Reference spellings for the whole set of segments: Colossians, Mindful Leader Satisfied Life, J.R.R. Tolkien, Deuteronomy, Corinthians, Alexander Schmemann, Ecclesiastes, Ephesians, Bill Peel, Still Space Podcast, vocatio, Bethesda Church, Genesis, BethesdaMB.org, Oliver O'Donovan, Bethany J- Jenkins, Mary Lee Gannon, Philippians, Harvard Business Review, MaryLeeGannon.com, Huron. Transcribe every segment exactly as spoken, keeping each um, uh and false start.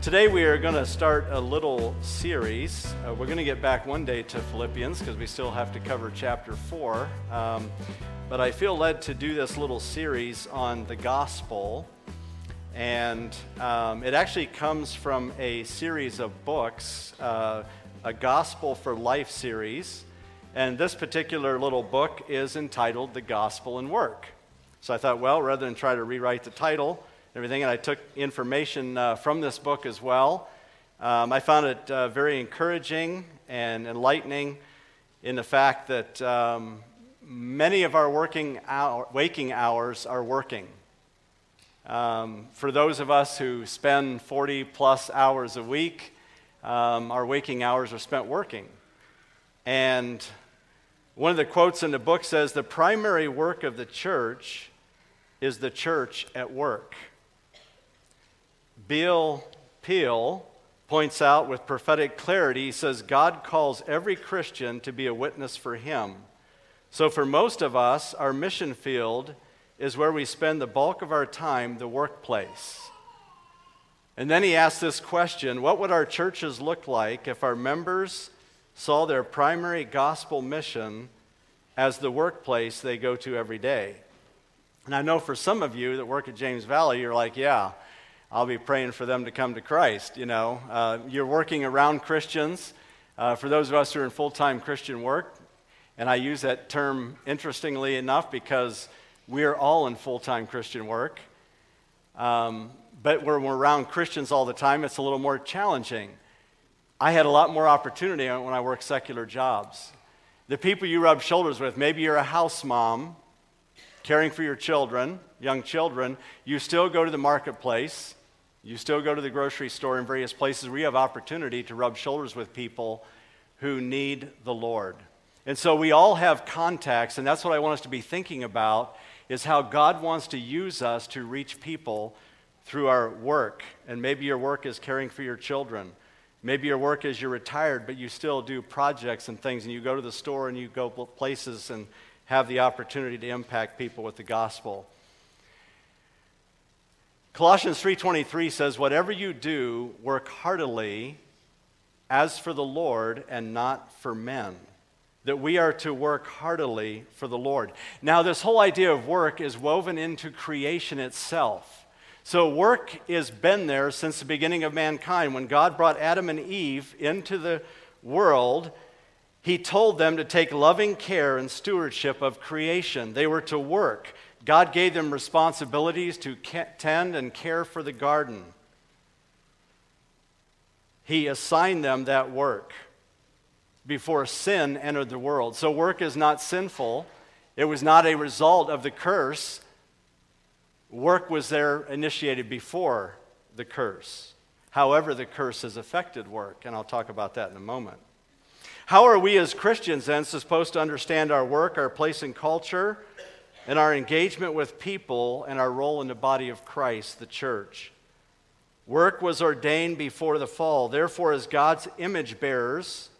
Today we are going to start a little series. Uh, we're going to get back one day to Philippians because we still have to cover chapter four. Um, but I feel led to do this little series on the gospel. And um, it actually comes from a series of books, uh, a Gospel for Life series. And this particular little book is entitled The Gospel and Work. So I thought, well, rather than try to rewrite the title, everything, and I took information uh, from this book as well. Um, I found it uh, very encouraging and enlightening in the fact that um, many of our working hour, waking hours are working. Um, for those of us who spend forty plus hours a week, um, our waking hours are spent working. And one of the quotes in the book says, "The primary work of the church is the church at work." Bill Peel points out with prophetic clarity, he says, God calls every Christian to be a witness for him. So for most of us, our mission field is where we spend the bulk of our time, the workplace. And then he asks this question, what would our churches look like if our members saw their primary gospel mission as the workplace they go to every day? And I know for some of you that work at James Valley, you're like, yeah, I'll be praying for them to come to Christ, you know. Uh, you're working around Christians. Uh, for those of us who are in full-time Christian work, and I use that term interestingly enough because we're all in full-time Christian work. Um, but when we're around Christians all the time, it's a little more challenging. I had a lot more opportunity when I worked secular jobs. The people you rub shoulders with, maybe you're a house mom, caring for your children, young children, you still go to the marketplace, you still go to the grocery store and various places where you have opportunity to rub shoulders with people who need the Lord. And so we all have contacts, and that's what I want us to be thinking about, is how God wants to use us to reach people through our work. And maybe your work is caring for your children. Maybe your work is you're retired, but you still do projects and things, and you go to the store and you go places and have the opportunity to impact people with the gospel. Colossians three twenty-three says, whatever you do, work heartily as for the Lord and not for men. That we are to work heartily for the Lord. Now, this whole idea of work is woven into creation itself. So work has been there since the beginning of mankind. When God brought Adam and Eve into the world, He told them to take loving care and stewardship of creation. They were to work. God gave them responsibilities to tend and care for the garden. He assigned them that work before sin entered the world. So work is not sinful. It was not a result of the curse. Work was there initiated before the curse. However, the curse has affected work, and I'll talk about that in a moment. How are we as Christians then supposed to understand our work, our place in culture, and our engagement with people, and our role in the body of Christ, the church? Work was ordained before the fall. Therefore, as God's image bearers,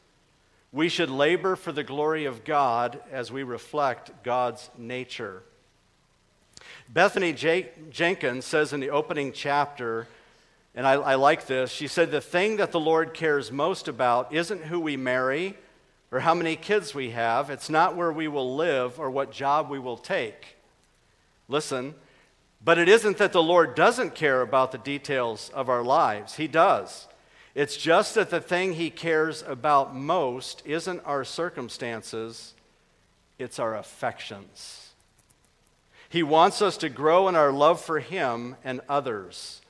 we should labor for the glory of God as we reflect God's nature. Bethany J- Jenkins says in the opening chapter, and I, I like this. She said, the thing that the Lord cares most about isn't who we marry or how many kids we have. It's not where we will live or what job we will take. Listen, but it isn't that the Lord doesn't care about the details of our lives. He does. It's just that the thing He cares about most isn't our circumstances. It's our affections. He wants us to grow in our love for Him and others.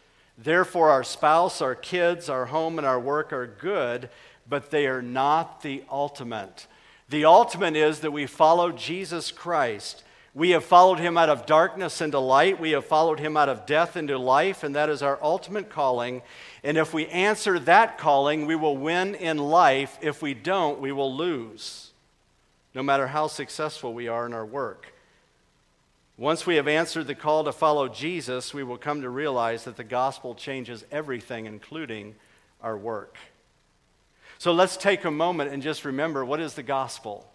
Therefore, our spouse, our kids, our home, and our work are good, but they are not the ultimate. The ultimate is that we follow Jesus Christ. We have followed Him out of darkness into light. We have followed Him out of death into life, and that is our ultimate calling. And if we answer that calling, we will win in life. If we don't, we will lose, no matter how successful we are in our work. Once we have answered the call to follow Jesus, we will come to realize that the gospel changes everything, including our work. So let's take a moment and just remember, what is the gospel?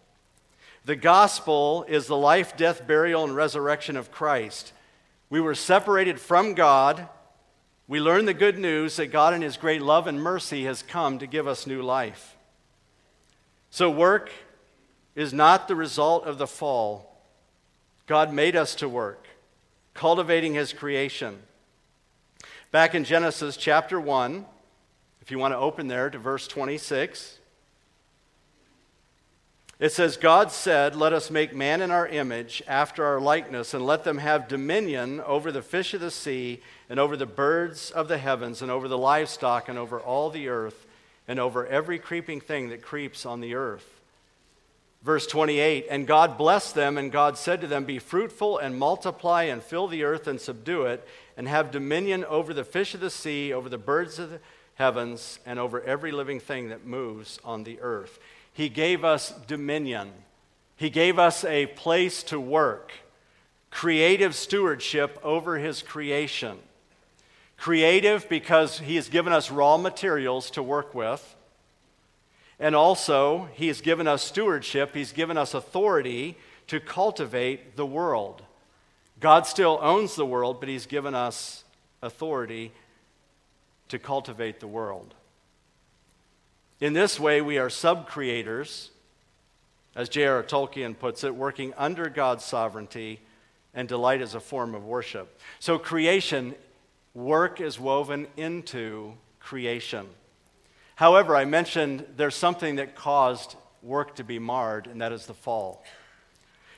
The gospel is the life, death, burial, and resurrection of Christ. We were separated from God. We learn the good news that God in his great love and mercy has come to give us new life. So work is not the result of the fall. God made us to work, cultivating his creation. Back in Genesis chapter one, if you want to open there to verse twenty-six, it says, God said, let us make man in our image, after our likeness, and let them have dominion over the fish of the sea, and over the birds of the heavens, and over the livestock, and over all the earth, and over every creeping thing that creeps on the earth. Verse twenty-eight, and God blessed them, and God said to them, be fruitful and multiply and fill the earth and subdue it, and have dominion over the fish of the sea, over the birds of the heavens, and over every living thing that moves on the earth. He gave us dominion. He gave us a place to work, creative stewardship over his creation. Creative because he has given us raw materials to work with, and also he has given us stewardship. He's given us authority to cultivate the world. God still owns the world, but he's given us authority to cultivate the world. In this way, we are sub-creators, as J R R Tolkien puts it, working under God's sovereignty, and delight as a form of worship. So creation, work is woven into creation. However, I mentioned there's something that caused work to be marred, and that is the fall.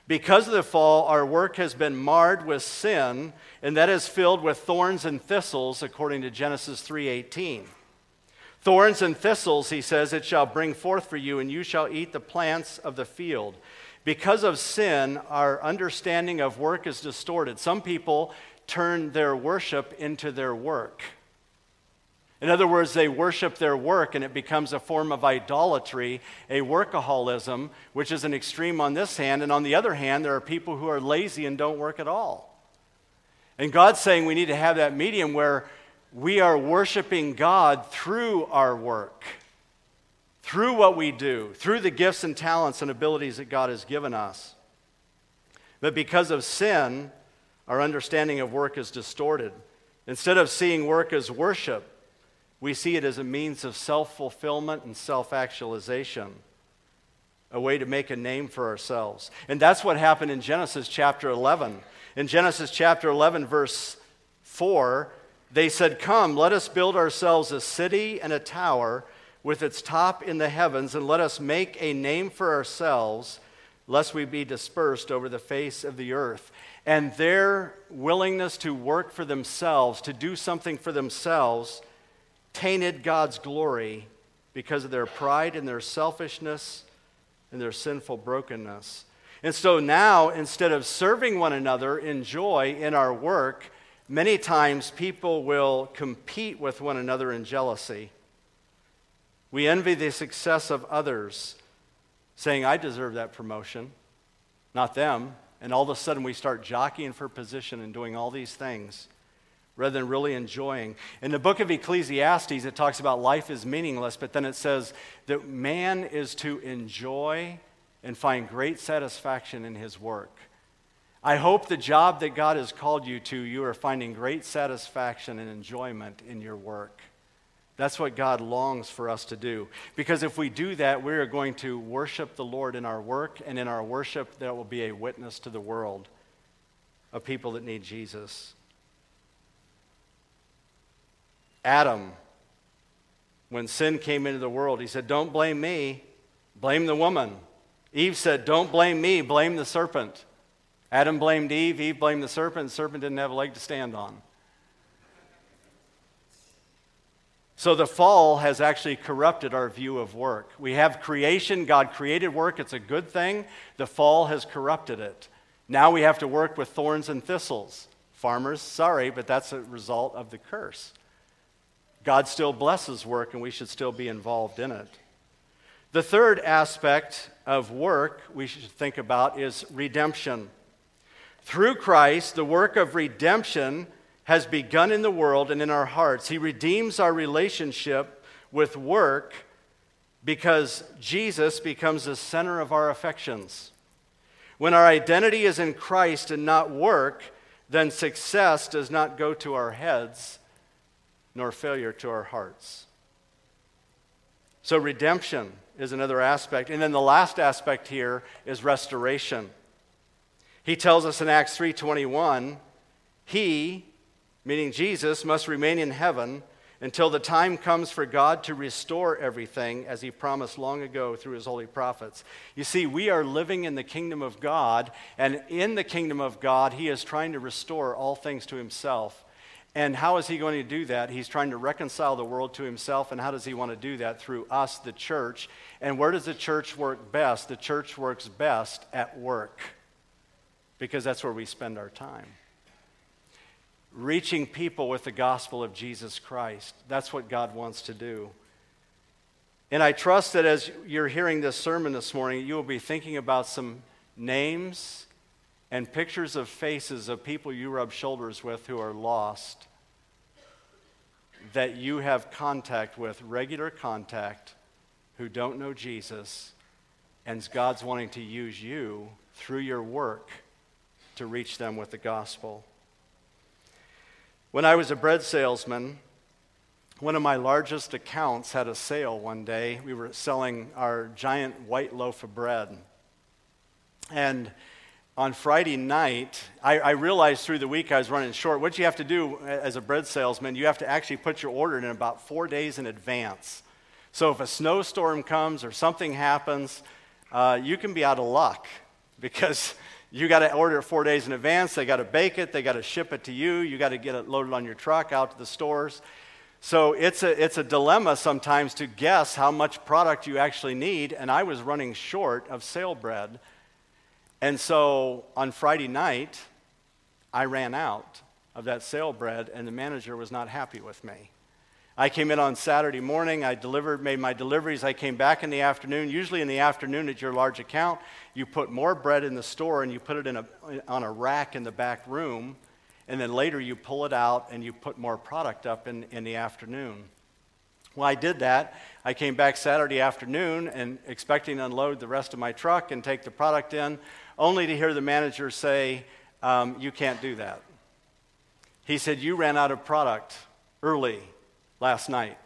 Because of the fall, our work has been marred with sin, and that is filled with thorns and thistles, according to Genesis three eighteen. Thorns and thistles, he says, it shall bring forth for you, and you shall eat the plants of the field. Because of sin, our understanding of work is distorted. Some people turn their worship into their work. In other words, they worship their work, and it becomes a form of idolatry, a workaholism, which is an extreme on this hand. And on the other hand, there are people who are lazy and don't work at all. And God's saying we need to have that medium where we are worshiping God through our work, through what we do, through the gifts and talents and abilities that God has given us. But because of sin, our understanding of work is distorted. Instead of seeing work as worship, we see it as a means of self-fulfillment and self-actualization, a way to make a name for ourselves. And that's what happened in Genesis chapter eleven. In Genesis chapter eleven, verse four, they said, come, let us build ourselves a city and a tower with its top in the heavens, and let us make a name for ourselves, lest we be dispersed over the face of the earth. And their willingness to work for themselves, to do something for themselves, tainted God's glory because of their pride and their selfishness and their sinful brokenness. And so now, instead of serving one another in joy in our work, many times people will compete with one another in jealousy. We envy the success of others, saying, I deserve that promotion, not them. And all of a sudden we start jockeying for position and doing all these things rather than really enjoying. In the book of Ecclesiastes, it talks about life is meaningless, but then it says that man is to enjoy and find great satisfaction in his work. I hope the job that God has called you to, you are finding great satisfaction and enjoyment in your work. That's what God longs for us to do. Because if we do that, we are going to worship the Lord in our work, and in our worship, that will be a witness to the world of people that need Jesus. Adam, when sin came into the world, he said, don't blame me, blame the woman. Eve said, don't blame me, blame the serpent. Adam blamed Eve, Eve blamed the serpent, and the serpent didn't have a leg to stand on. So the fall has actually corrupted our view of work. We have creation, God created work, it's a good thing. The fall has corrupted it. Now we have to work with thorns and thistles. Farmers, sorry, but that's a result of the curse. God still blesses work, and we should still be involved in it. The third aspect of work we should think about is redemption. Through Christ, the work of redemption has begun in the world and in our hearts. He redeems our relationship with work because Jesus becomes the center of our affections. When our identity is in Christ and not work, then success does not go to our heads, nor failure to our hearts. So redemption is another aspect. And then the last aspect here is restoration. He tells us in Acts three twenty-one, he, meaning Jesus, must remain in heaven until the time comes for God to restore everything as he promised long ago through his holy prophets. You see, we are living in the kingdom of God, and in the kingdom of God, he is trying to restore all things to himself. And how is he going to do that? He's trying to reconcile the world to himself, and how does he want to do that? Through us, the church. And where does the church work best? The church works best at work, because that's where we spend our time. Reaching people with the gospel of Jesus Christ. That's what God wants to do. And I trust that as you're hearing this sermon this morning, you will be thinking about some names and pictures of faces of people you rub shoulders with who are lost, that you have contact with, regular contact, who don't know Jesus, and God's wanting to use you through your work to reach them with the gospel. When I was a bread salesman, one of my largest accounts had a sale one day. We were selling our giant white loaf of bread, and on Friday night, I, I realized through the week I was running short. What you have to do as a bread salesman, you have to actually put your order in about four days in advance. So if a snowstorm comes or something happens, uh, you can be out of luck, because you got to order it four days in advance. They got to bake it. They got to ship it to you. You got to get it loaded on your truck out to the stores. So it's a it's a dilemma sometimes to guess how much product you actually need, and I was running short of sale bread. And so on Friday night, I ran out of that sale bread, and the manager was not happy with me. I came in on Saturday morning. I delivered, made my deliveries. I came back in the afternoon. Usually in the afternoon at your large account, you put more bread in the store, and you put it in a, on a rack in the back room, and then later you pull it out, and you put more product up in, in the afternoon. Well, I did that. I came back Saturday afternoon and expecting to unload the rest of my truck and take the product in, only to hear the manager say, um, you can't do that. He said, you ran out of product early last night.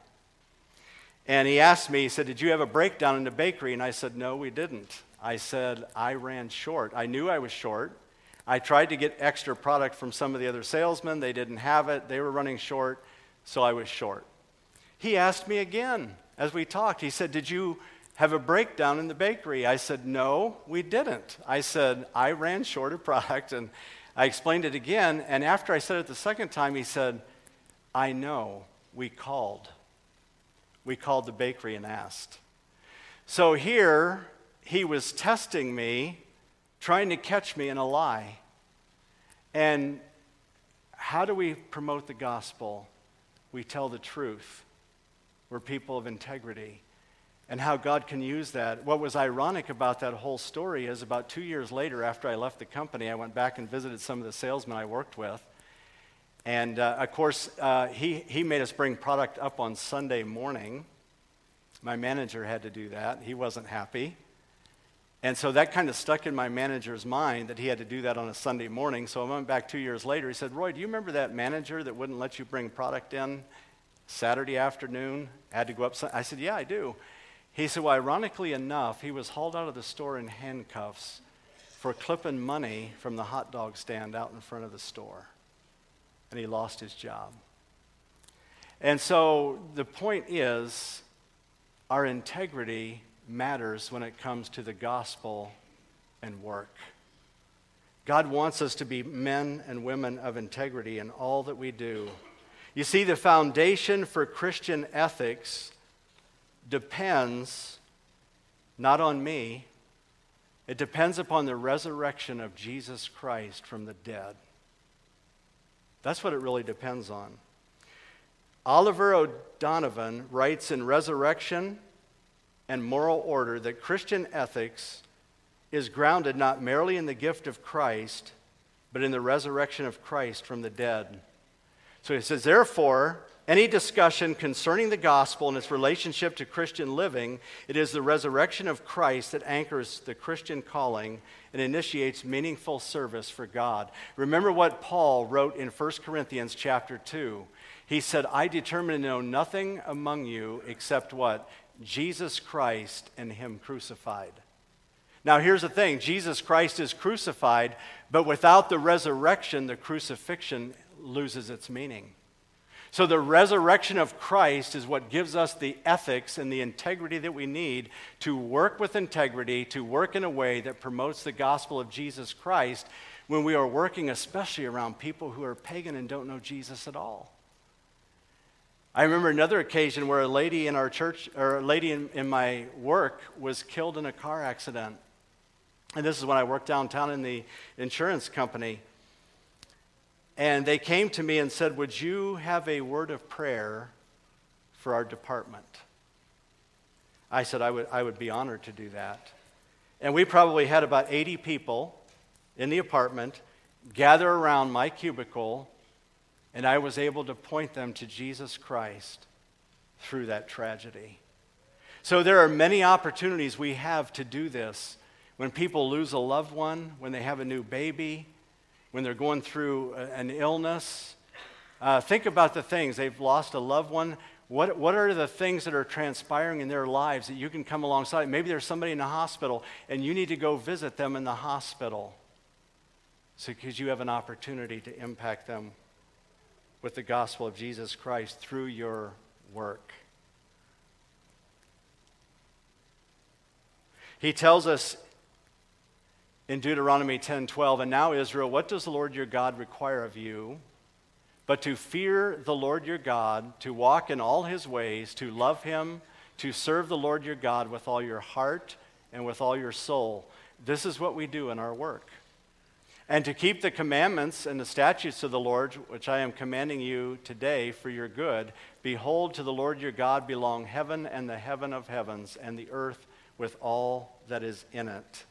And he asked me, he said, did you have a breakdown in the bakery? And I said, no, we didn't. I said, I ran short. I knew I was short. I tried to get extra product from some of the other salesmen. They didn't have it. They were running short, so I was short. He asked me again as we talked. He said, did you have a breakdown in the bakery? I said, no, we didn't. I said, I ran short of product, and I explained it again. And after I said it the second time, he said, I know, we called. We called the bakery and asked. So here, he was testing me, trying to catch me in a lie. And how do we promote the gospel? We tell the truth. We're people of integrity, and how God can use that. What was ironic about that whole story is about two years later, after I left the company, I went back and visited some of the salesmen I worked with, and uh, of course, uh, he, he made us bring product up on Sunday morning. My manager had to do that. He wasn't happy, and so that kind of stuck in my manager's mind that he had to do that on a Sunday morning, so I went back two years later. He said, Roy, do you remember that manager that wouldn't let you bring product in Saturday afternoon, had to go up? I said, yeah, I do. He said, well, ironically enough, he was hauled out of the store in handcuffs for clipping money from the hot dog stand out in front of the store, and he lost his job. And so the point is, our integrity matters when it comes to the gospel and work. God wants us to be men and women of integrity in all that we do. You see, the foundation for Christian ethics depends not on me. It depends upon the resurrection of Jesus Christ from the dead. That's what it really depends on. Oliver O'Donovan writes in Resurrection and Moral Order that Christian ethics is grounded not merely in the gift of Christ, but in the resurrection of Christ from the dead. So he says, therefore, any discussion concerning the gospel and its relationship to Christian living, it is the resurrection of Christ that anchors the Christian calling and initiates meaningful service for God. Remember what Paul wrote in First Corinthians chapter two. He said, I determine to know nothing among you except what? Jesus Christ and him crucified. Now here's the thing, Jesus Christ is crucified, but without the resurrection, the crucifixion loses its meaning. So the resurrection of Christ is what gives us the ethics and the integrity that we need to work with integrity, to work in a way that promotes the gospel of Jesus Christ when we are working especially around people who are pagan and don't know Jesus at all. I remember another occasion where a lady in our church, or a lady in, in my work was killed in a car accident. And this is when I worked downtown in the insurance company. And they came to me and said, would you have a word of prayer for our department? I said, I would, I would be honored to do that. And we probably had about eighty people in the apartment gather around my cubicle, and I was able to point them to Jesus Christ through that tragedy. So there are many opportunities we have to do this. When people lose a loved one, when they have a new baby, when they're going through an illness, uh, think about the things. They've lost a loved one. What, what are the things that are transpiring in their lives that you can come alongside? Maybe there's somebody in the hospital, and you need to go visit them in the hospital because so, you have an opportunity to impact them with the gospel of Jesus Christ through your work. He tells us in Deuteronomy ten twelve, and now Israel, what does the Lord your God require of you but to fear the Lord your God, to walk in all his ways, to love him, to serve the Lord your God with all your heart and with all your soul. This is what we do in our work. And to keep the commandments and the statutes of the Lord, which I am commanding you today for your good. Behold, to the Lord your God belong heaven and the heaven of heavens, and the earth with all that is in it.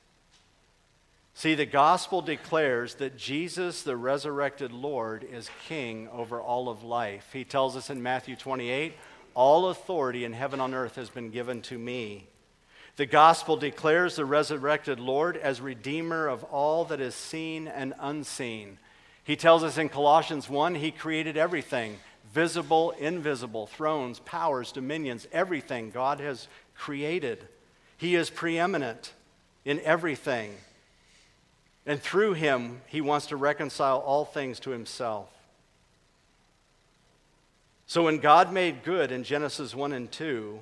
See, the gospel declares that Jesus, the resurrected Lord, is king over all of life. He tells us in Matthew twenty-eight, all authority in heaven and on earth has been given to me. The gospel declares the resurrected Lord as redeemer of all that is seen and unseen. He tells us in Colossians one, he created everything, visible, invisible, thrones, powers, dominions, everything God has created. He is preeminent in everything. And through him, he wants to reconcile all things to himself. So when God made good in Genesis one and two,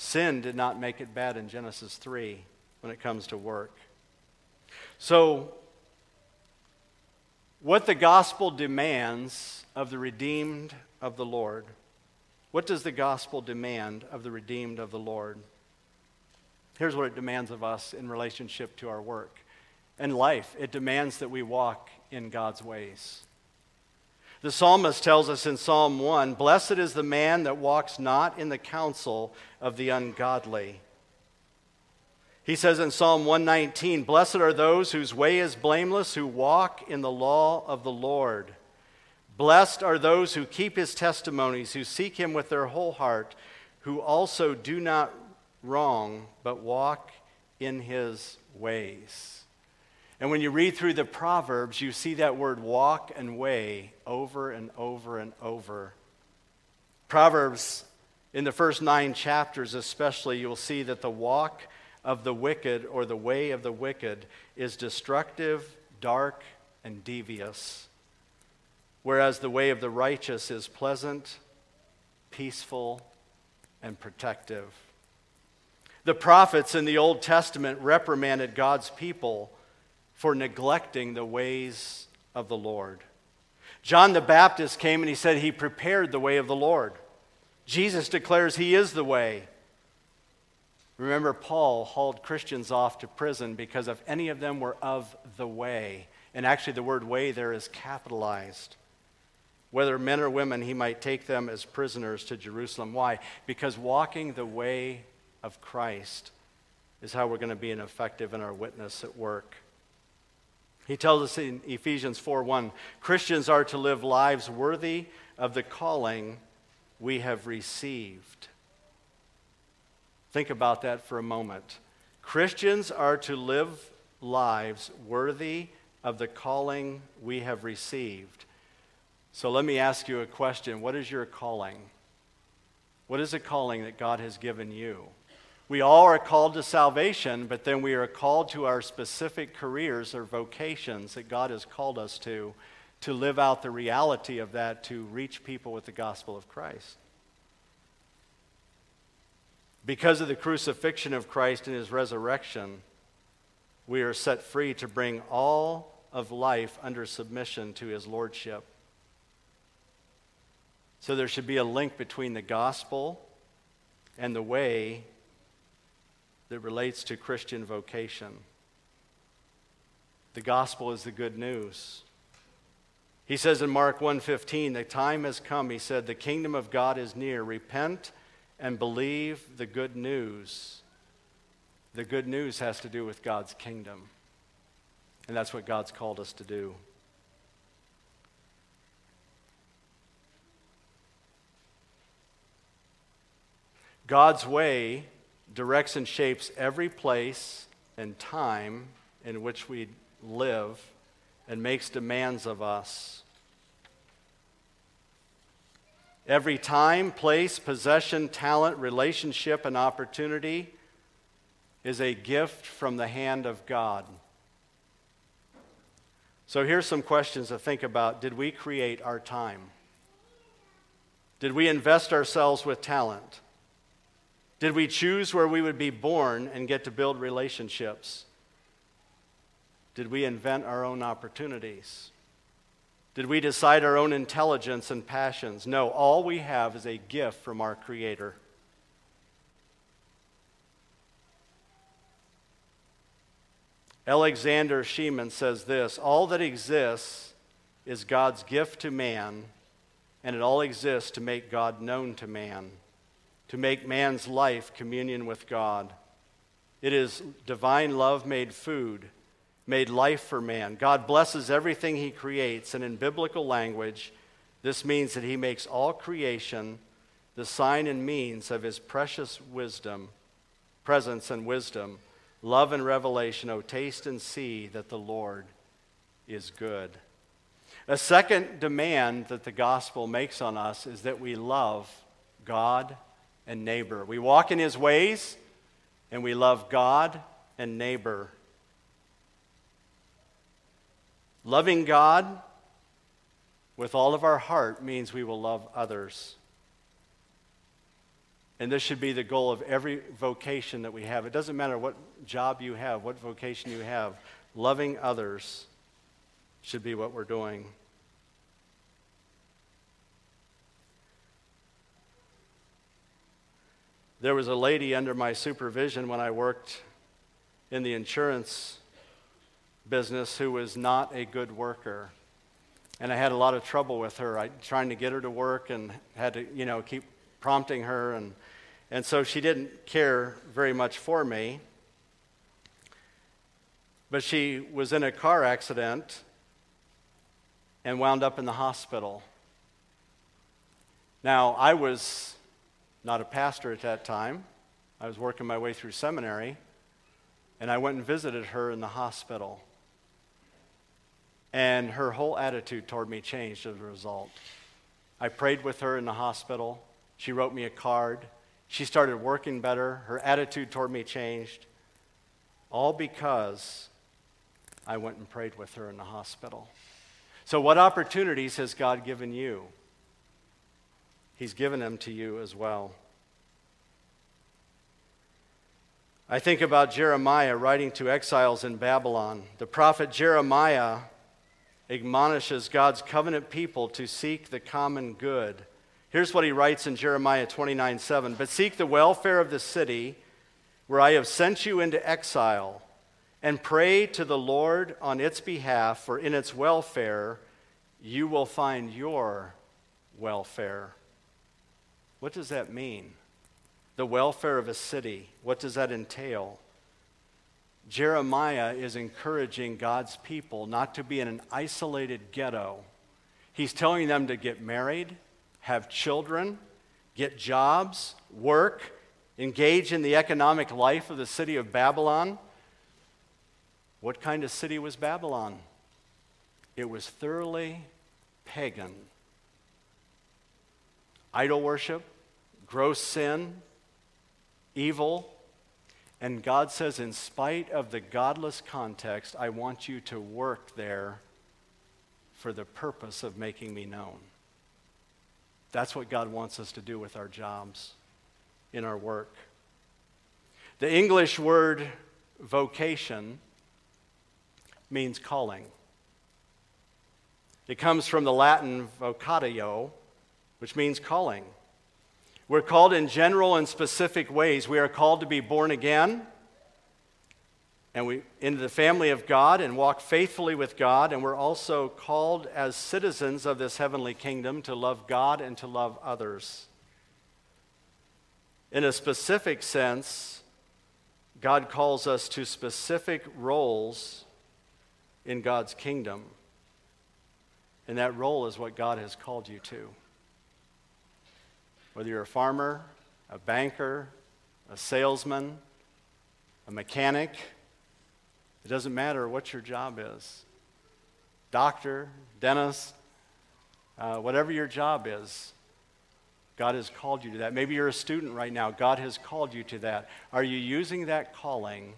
sin did not make it bad in Genesis three when it comes to work. So what the gospel demands of the redeemed of the Lord, what does the gospel demand of the redeemed of the Lord? Here's what it demands of us in relationship to our work and life. It demands that we walk in God's ways. The psalmist tells us in Psalm one, blessed is the man that walks not in the counsel of the ungodly. He says in Psalm one nineteen, blessed are those whose way is blameless, who walk in the law of the Lord. Blessed are those who keep his testimonies, who seek him with their whole heart, who also do not wrong, but walk in his ways. And when you read through the Proverbs, you see that word walk and way over and over and over. Proverbs, in the first nine chapters especially, you'll see that the walk of the wicked or the way of the wicked is destructive, dark, and devious, whereas the way of the righteous is pleasant, peaceful, and protective. The prophets in the Old Testament reprimanded God's people for neglecting the ways of the Lord. John the Baptist came and he said he prepared the way of the Lord. Jesus declares he is the way. Remember, Paul hauled Christians off to prison because if any of them were of the way, and actually the word way there is capitalized, whether men or women, he might take them as prisoners to Jerusalem. Why? Because walking the way of Christ is how we're going to be effective in our witness at work. He tells us in Ephesians four one, Christians are to live lives worthy of the calling we have received. Think about that for a moment. Christians are to live lives worthy of the calling we have received. So let me ask you a question. What is your calling? What is the calling that God has given you? We all are called to salvation, but then we are called to our specific careers or vocations that God has called us to, to live out the reality of that, to reach people with the gospel of Christ. Because of the crucifixion of Christ and his resurrection, we are set free to bring all of life under submission to his lordship. So there should be a link between the gospel and the way that relates to Christian vocation. The gospel is the good news. He says in Mark one fifteen, the time has come, he said, the kingdom of God is near. Repent and believe the good news. The good news has to do with God's kingdom. And that's what God's called us to do. God's way directs and shapes every place and time in which we live and makes demands of us. Every time, place, possession, talent, relationship, and opportunity is a gift from the hand of God. So here's some questions to think about. Did we create our time? Did we invest ourselves with talent? Did we choose where we would be born and get to build relationships? Did we invent our own opportunities? Did we decide our own intelligence and passions? No, all we have is a gift from our Creator. Alexander Schmemann says this, all that exists is God's gift to man, and it all exists to make God known to man, to make man's life communion with God. It is divine love made food, made life for man. God blesses everything he creates, and in biblical language, this means that he makes all creation the sign and means of his precious wisdom, presence and wisdom, love and revelation. Oh, taste and see that the Lord is good. A second demand that the gospel makes on us is that we love God and neighbor. We walk in his ways, and we love God and neighbor. Loving God with all of our heart means we will love others. And this should be the goal of every vocation that we have. It doesn't matter what job you have, what vocation you have. Loving others should be what we're doing. There was a lady under my supervision when I worked in the insurance business who was not a good worker, and I had a lot of trouble with her. I trying to get her to work and had to, you know, keep prompting her, and and so she didn't care very much for me. But she was in a car accident and wound up in the hospital. Now, I was not a pastor at that time. I was working my way through seminary, and I went and visited her in the hospital. And her whole attitude toward me changed as a result. I prayed with her in the hospital. She wrote me a card. She started working better. Her attitude toward me changed. All because I went and prayed with her in the hospital. So what opportunities has God given you? He's given them to you as well. I think about Jeremiah writing to exiles in Babylon. The prophet Jeremiah admonishes God's covenant people to seek the common good. Here's what he writes in Jeremiah twenty-nine seven. But seek the welfare of the city where I have sent you into exile, and pray to the Lord on its behalf, for in its welfare you will find your welfare. What does that mean? The welfare of a city. What does that entail? Jeremiah is encouraging God's people not to be in an isolated ghetto. He's telling them to get married, have children, get jobs, work, engage in the economic life of the city of Babylon. What kind of city was Babylon? It was thoroughly pagan idol worship, gross sin, evil. And God says, in spite of the godless context, I want you to work there for the purpose of making me known. That's what God wants us to do with our jobs, in our work. The English word vocation means calling. It comes from the Latin vocatio, which means calling. We're called in general and specific ways. We are called to be born again and we into the family of God and walk faithfully with God, and we're also called as citizens of this heavenly kingdom to love God and to love others. In a specific sense, God calls us to specific roles in God's kingdom, and that role is what God has called you to. Whether you're a farmer, a banker, a salesman, a mechanic, it doesn't matter what your job is. Doctor, dentist, uh, whatever your job is, God has called you to that. Maybe you're a student right now. God has called you to that. Are you using that calling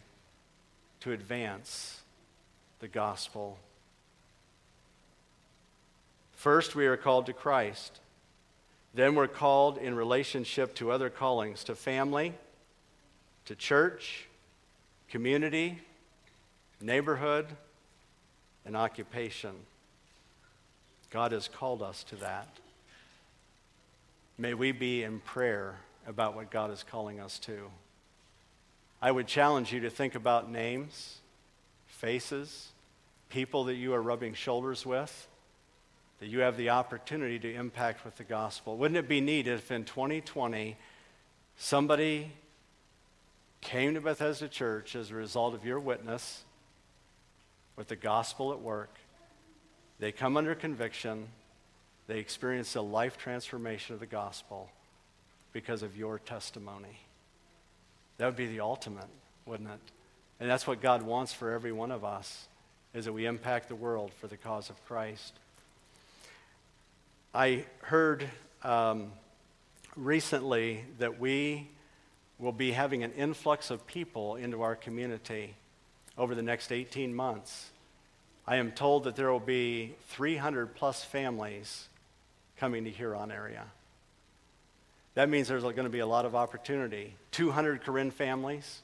to advance the gospel? First, we are called to Christ. Then we're called in relationship to other callings, to family, to church, community, neighborhood, and occupation. God has called us to that. May we be in prayer about what God is calling us to. I would challenge you to think about names, faces, people that you are rubbing shoulders with, that you have the opportunity to impact with the gospel. Wouldn't it be neat if in twenty twenty somebody came to Bethesda Church as a result of your witness with the gospel at work? They come under conviction. They experience a life transformation of the gospel because of your testimony. That would be the ultimate, wouldn't it? And that's what God wants for every one of us, is that we impact the world for the cause of Christ. I heard um, recently that we will be having an influx of people into our community over the next eighteen months. I am told that there will be three hundred plus families coming to Huron area. That means there's going to be a lot of opportunity. two hundred Corinne families,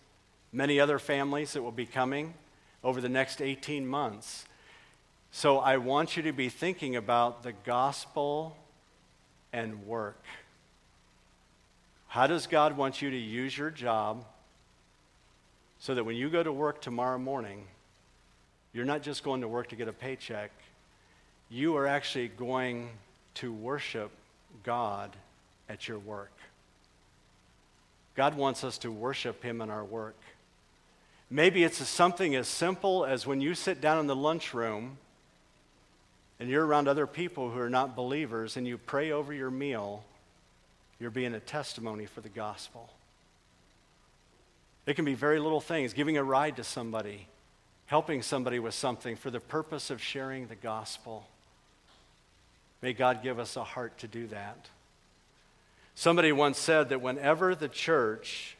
many other families that will be coming over the next eighteen months. So I want you to be thinking about the gospel and work. How does God want you to use your job so that when you go to work tomorrow morning, you're not just going to work to get a paycheck. You are actually going to worship God at your work. God wants us to worship Him in our work. Maybe it's something as simple as when you sit down in the lunchroom and you're around other people who are not believers and you pray over your meal, you're being a testimony for the gospel. It can be very little things, giving a ride to somebody, helping somebody with something for the purpose of sharing the gospel. May God give us a heart to do that. Somebody once said that whenever the church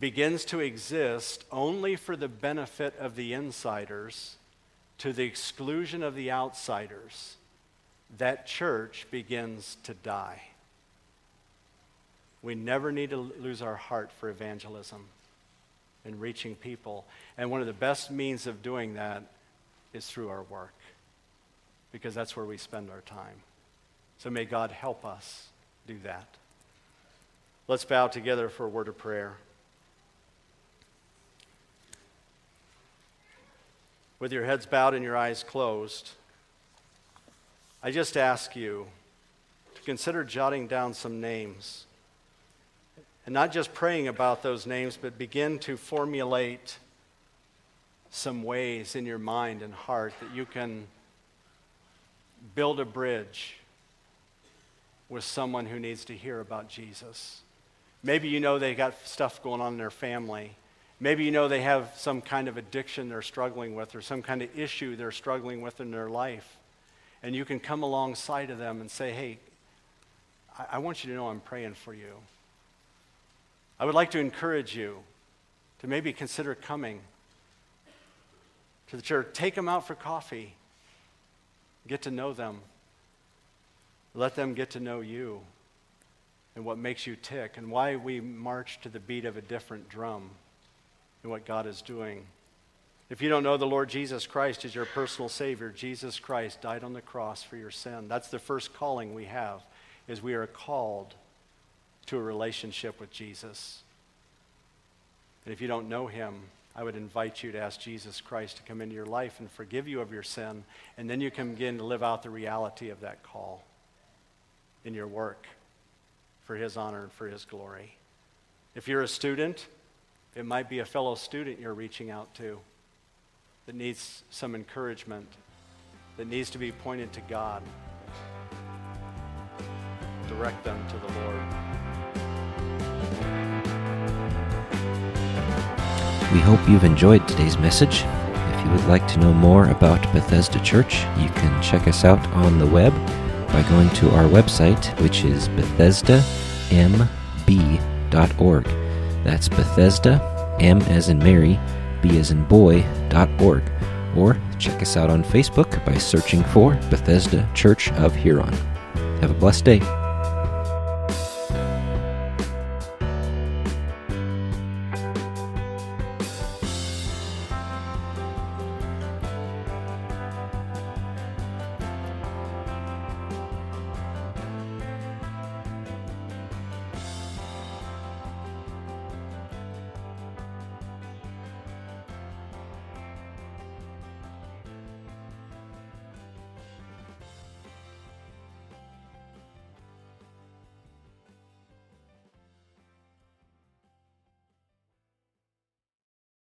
begins to exist only for the benefit of the insiders, to the exclusion of the outsiders, that church begins to die. We never need to lose our heart for evangelism and reaching people. And one of the best means of doing that is through our work, because that's where we spend our time. So may God help us do that. Let's bow together for a word of prayer. With your heads bowed and your eyes closed, I just ask you to consider jotting down some names, and not just praying about those names, but begin to formulate some ways in your mind and heart that you can build a bridge with someone who needs to hear about Jesus. Maybe you know they got stuff going on in their family. Maybe you know they have some kind of addiction they're struggling with, or some kind of issue they're struggling with in their life. and you can come alongside of them and say, hey, I, I want you to know I'm praying for you. I would like to encourage you to maybe consider coming to the church. Take them out for coffee. Get to know them. Let them get to know you and what makes you tick and why we march to the beat of a different drum and what God is doing. If you don't know the Lord Jesus Christ as your personal Savior, Jesus Christ died on the cross for your sin. That's the first calling we have, is we are called to a relationship with Jesus. And if you don't know him, I would invite you to ask Jesus Christ to come into your life and forgive you of your sin, and then you can begin to live out the reality of that call in your work for his honor and for his glory. If you're a student, it might be a fellow student you're reaching out to that needs some encouragement, that needs to be pointed to God. Direct them to the Lord. We hope you've enjoyed today's message. If you would like to know more about Bethesda Church, you can check us out on the web by going to our website, which is Bethesda M B dot org. That's Bethesda, M as in Mary, B as in boy, dot org. Or check us out on Facebook by searching for Bethesda Church of Huron. Have a blessed day.